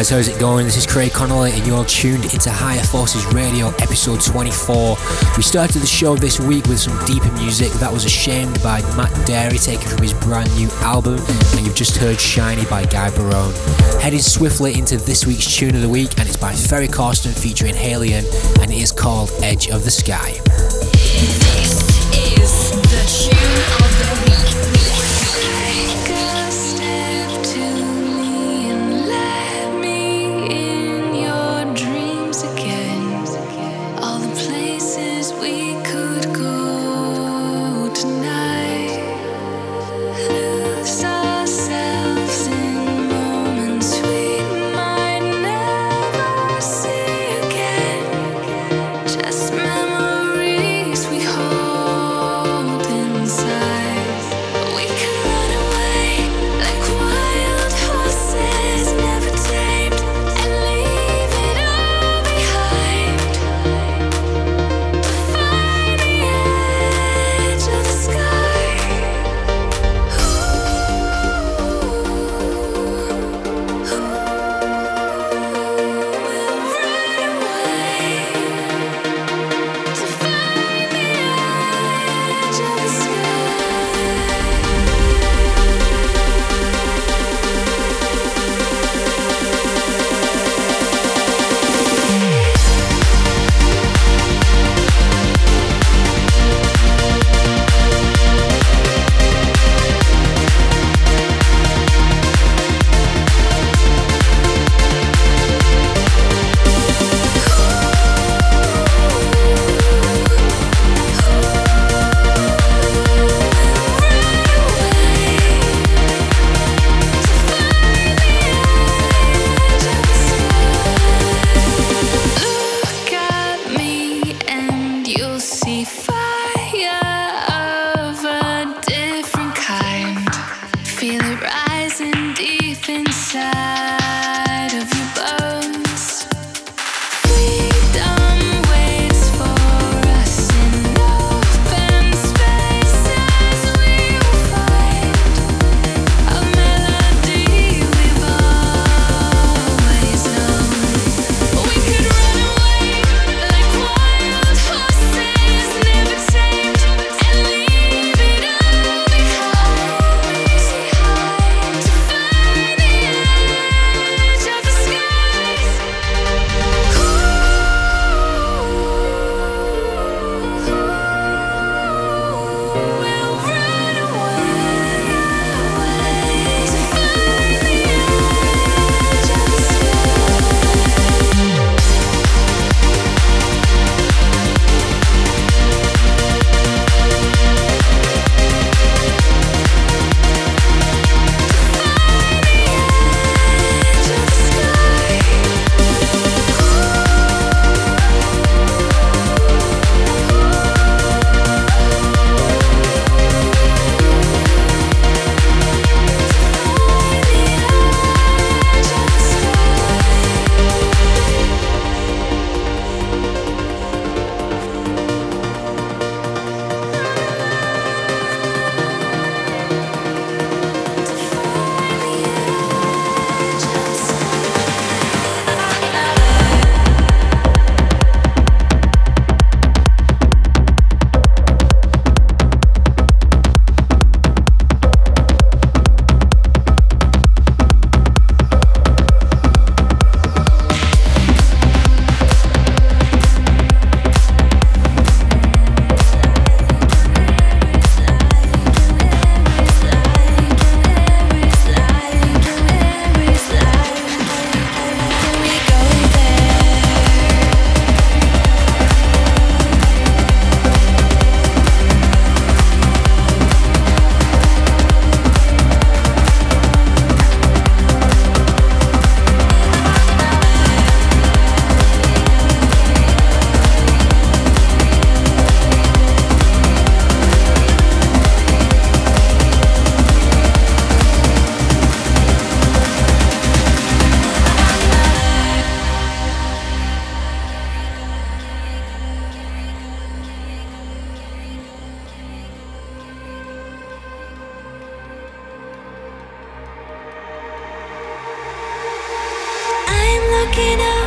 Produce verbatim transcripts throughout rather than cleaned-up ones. guys, how's it going? This is Craig Connolly and you're tuned into Higher Forces Radio episode twenty-four. We started the show this week with some deeper music. That was Ashamed by Matt Derry, taken from his brand new album, and you've just heard Shiny by Guy Barone. Heading swiftly into this week's Tune of the Week, and it's by Ferry Corsten featuring Halion, and it is called Edge of the Sky. This is the Tune of the Week. Just memories. When I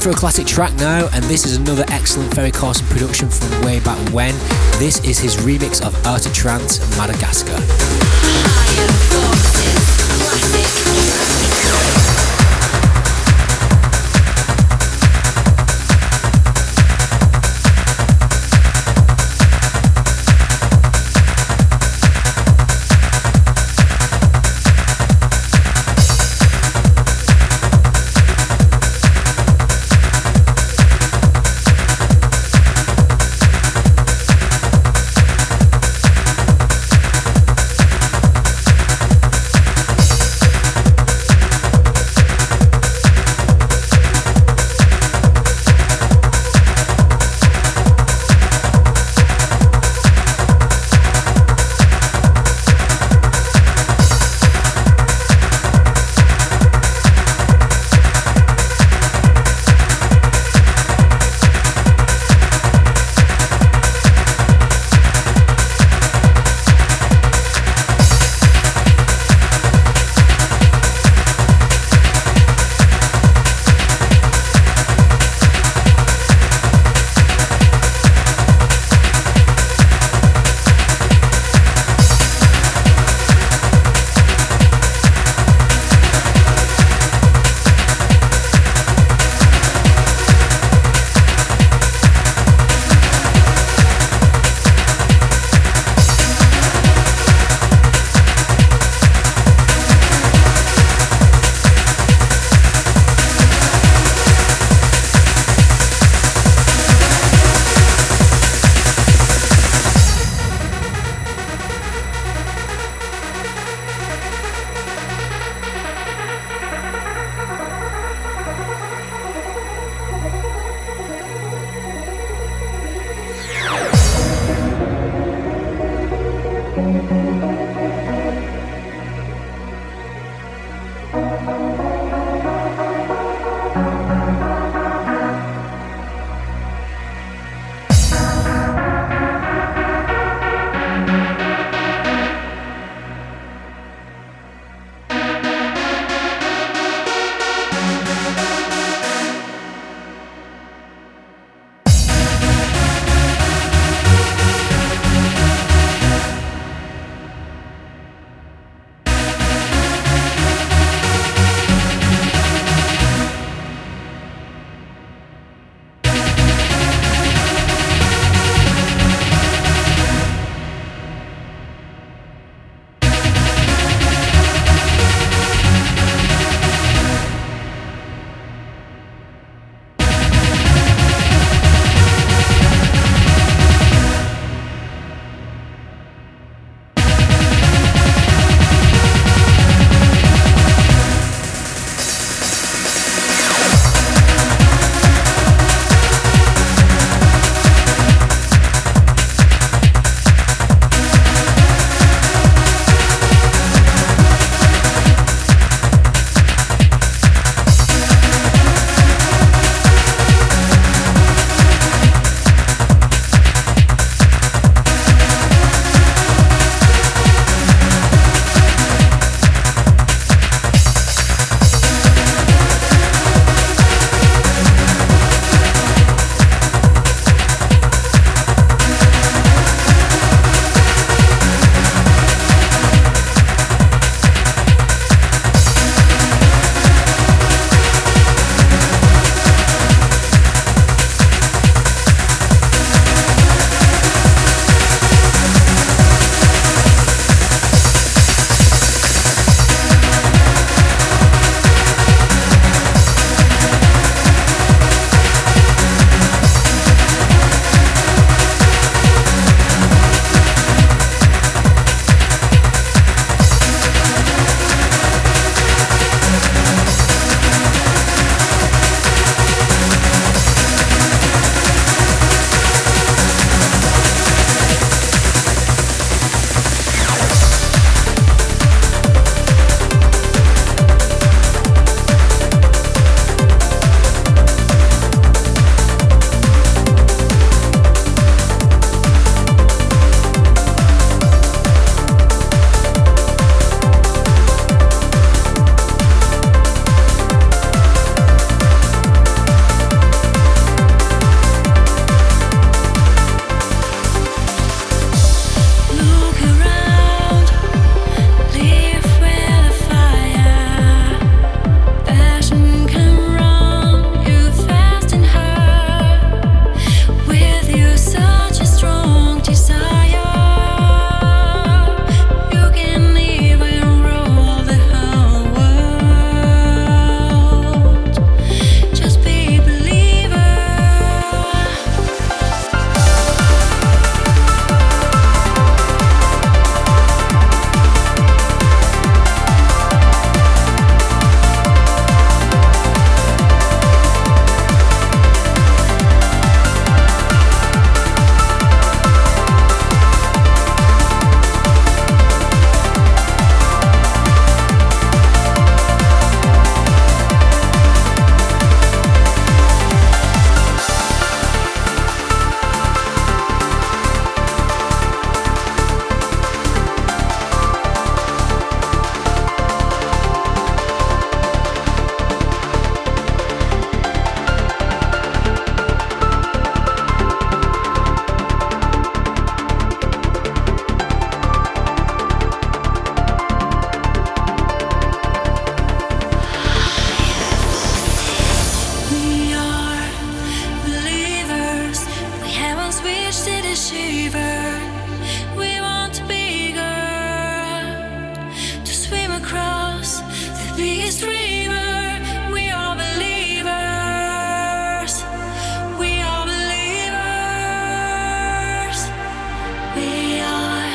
For a classic track now, and this is another excellent Ferry Corsten production from way back when. This is his remix of Art of Trance Madagascar. Higher Forces, classic track. biggest dreamer. We are believers. We are believers. We are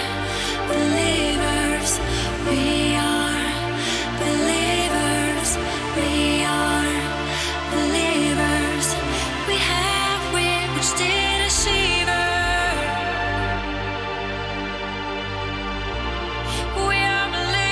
believers. We are believers. We are believers. We have reached in a shiver. We are believers.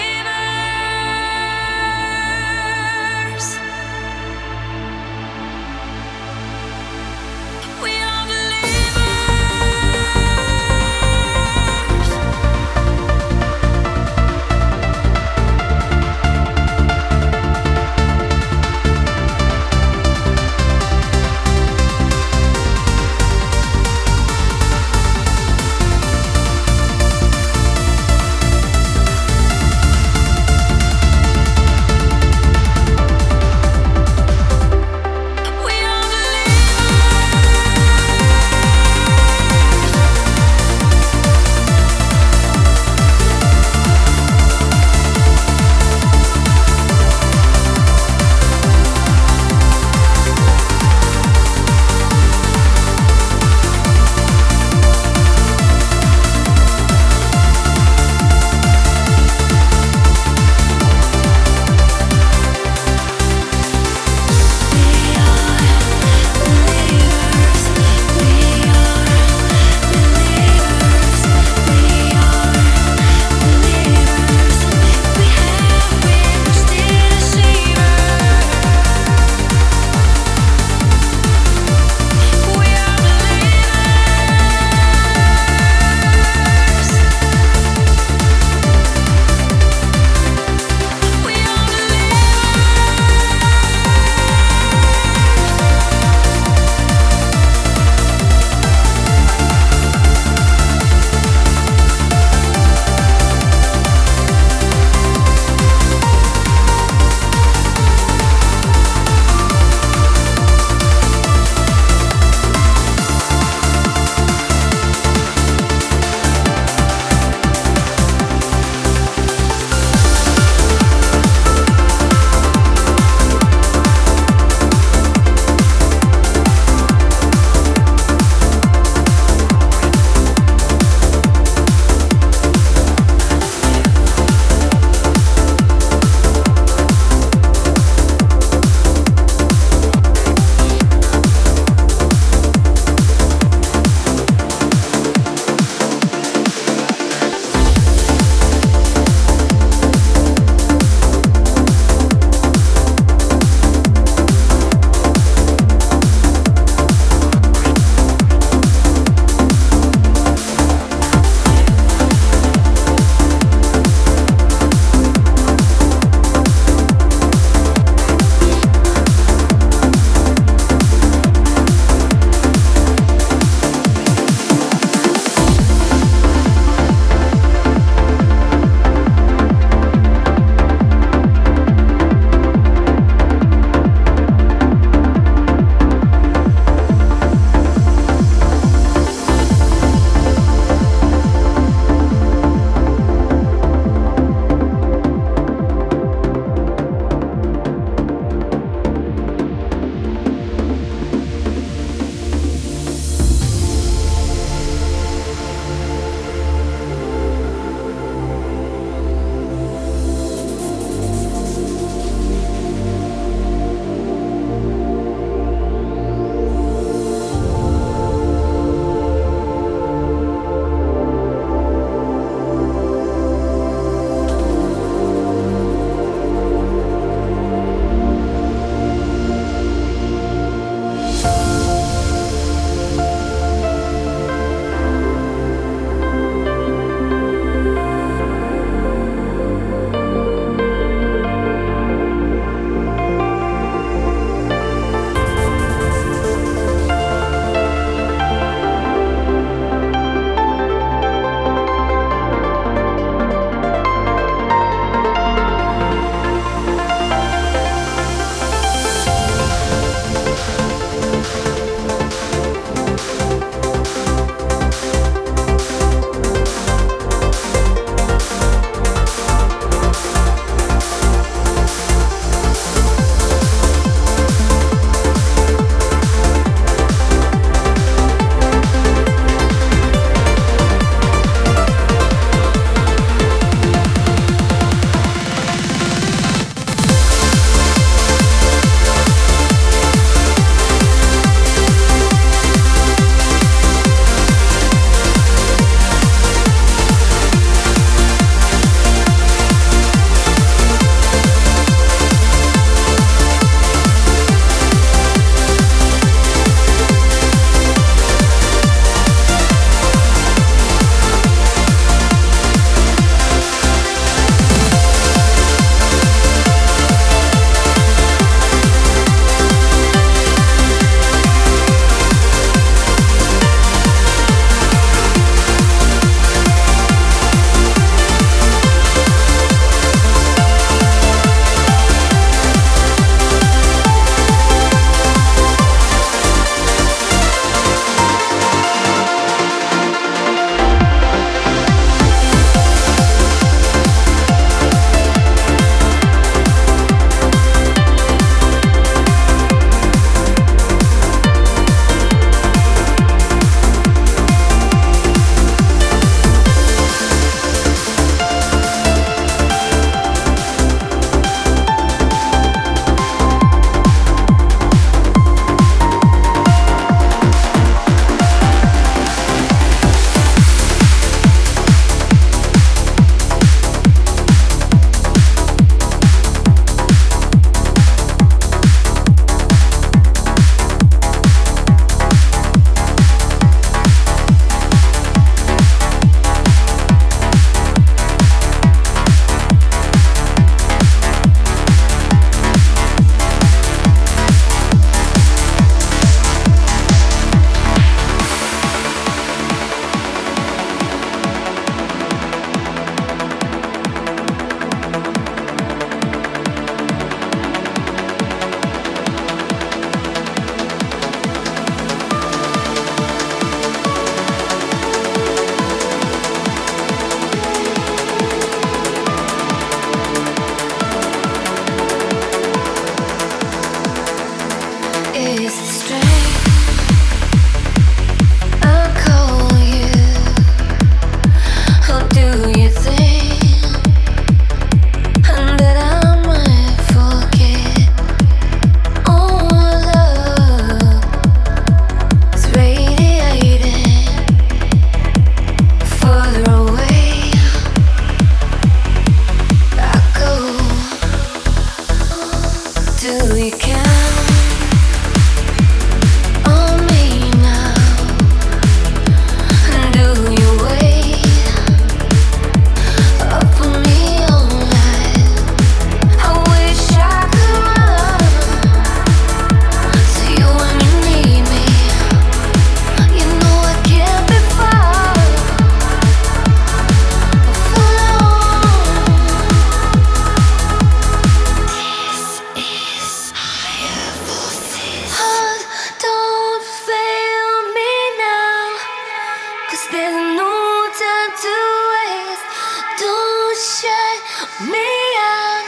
Neon,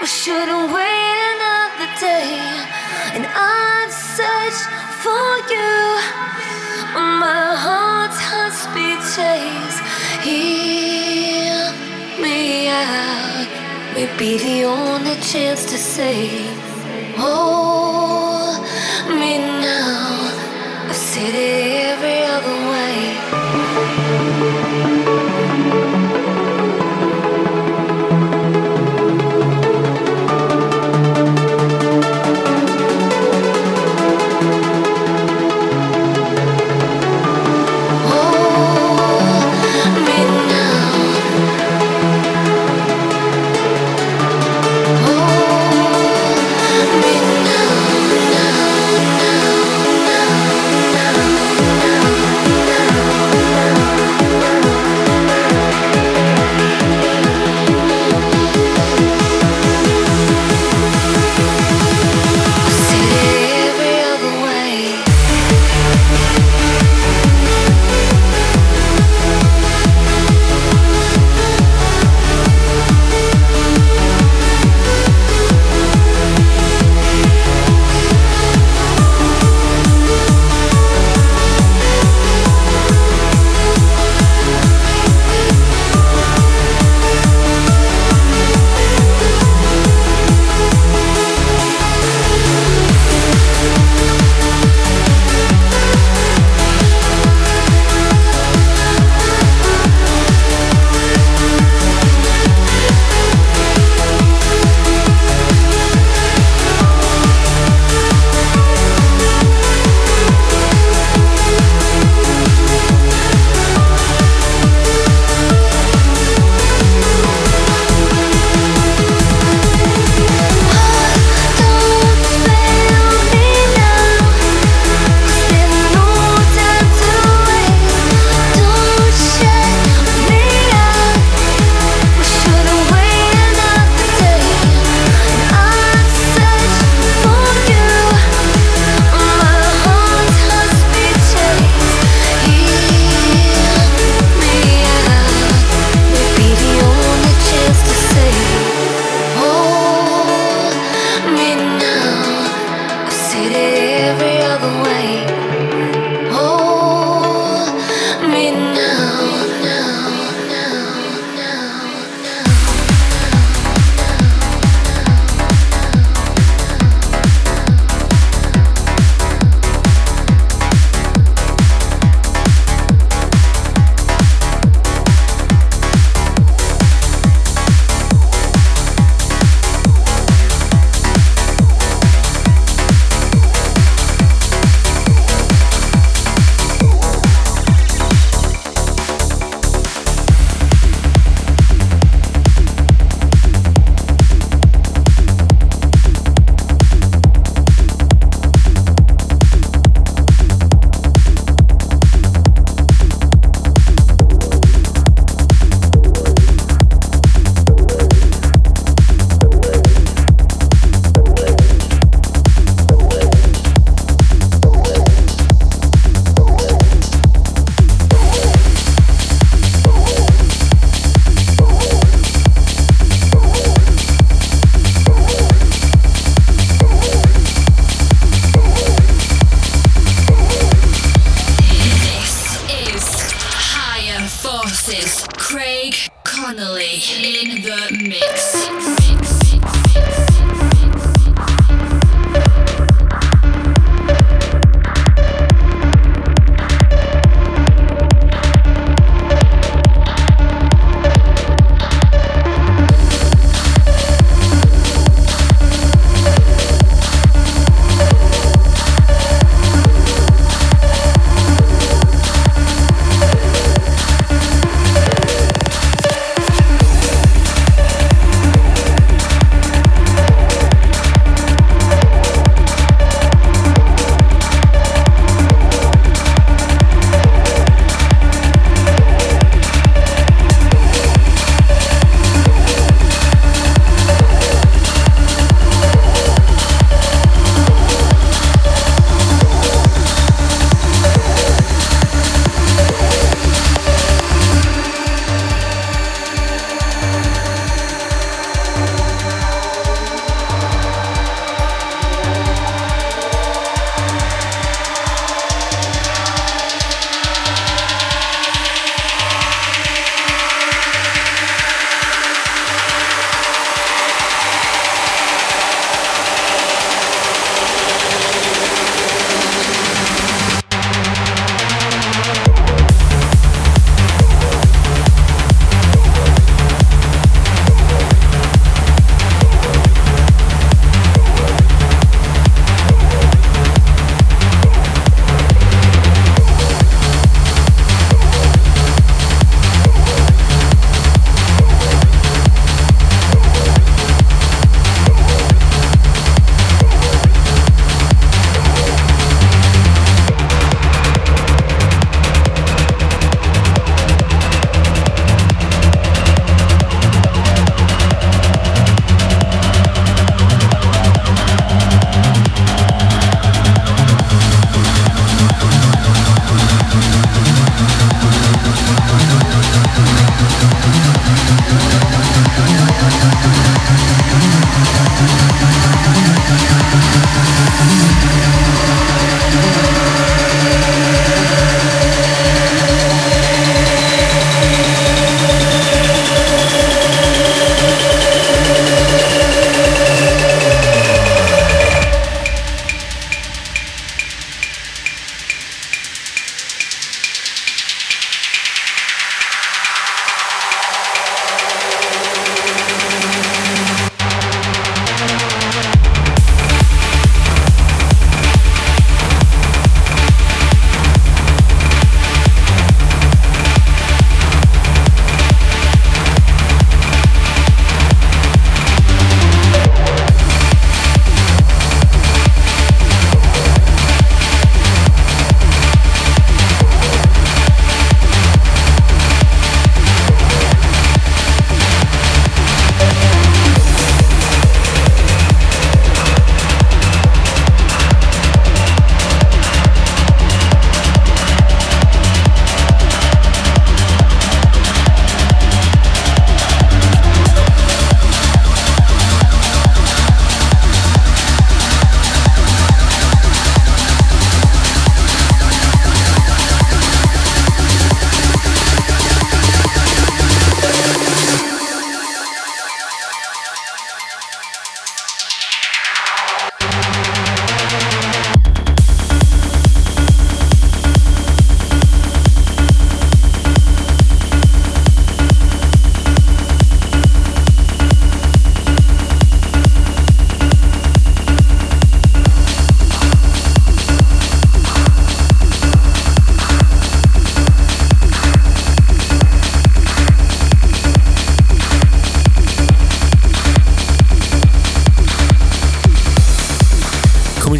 we shouldn't wait another day. And I've searched for you, my heart's high-speed chase. Hear me out, may be the only chance to save. Hold me now, I've said it every other way.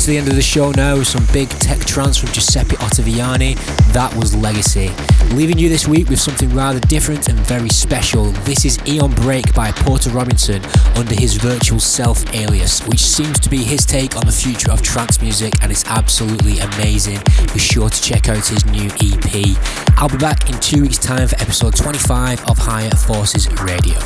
to the end of the show now. Some big tech trance from Giuseppe Ottaviani. That was Legacy. Leaving you this week with something rather different and very special. This is Eon Break by Porter Robinson under his Virtual Self alias, which seems to be his take on the future of trance music, and it's absolutely amazing. Be sure to check out his new E P. I'll be back in two weeks' time for episode twenty-five of Higher Forces Radio.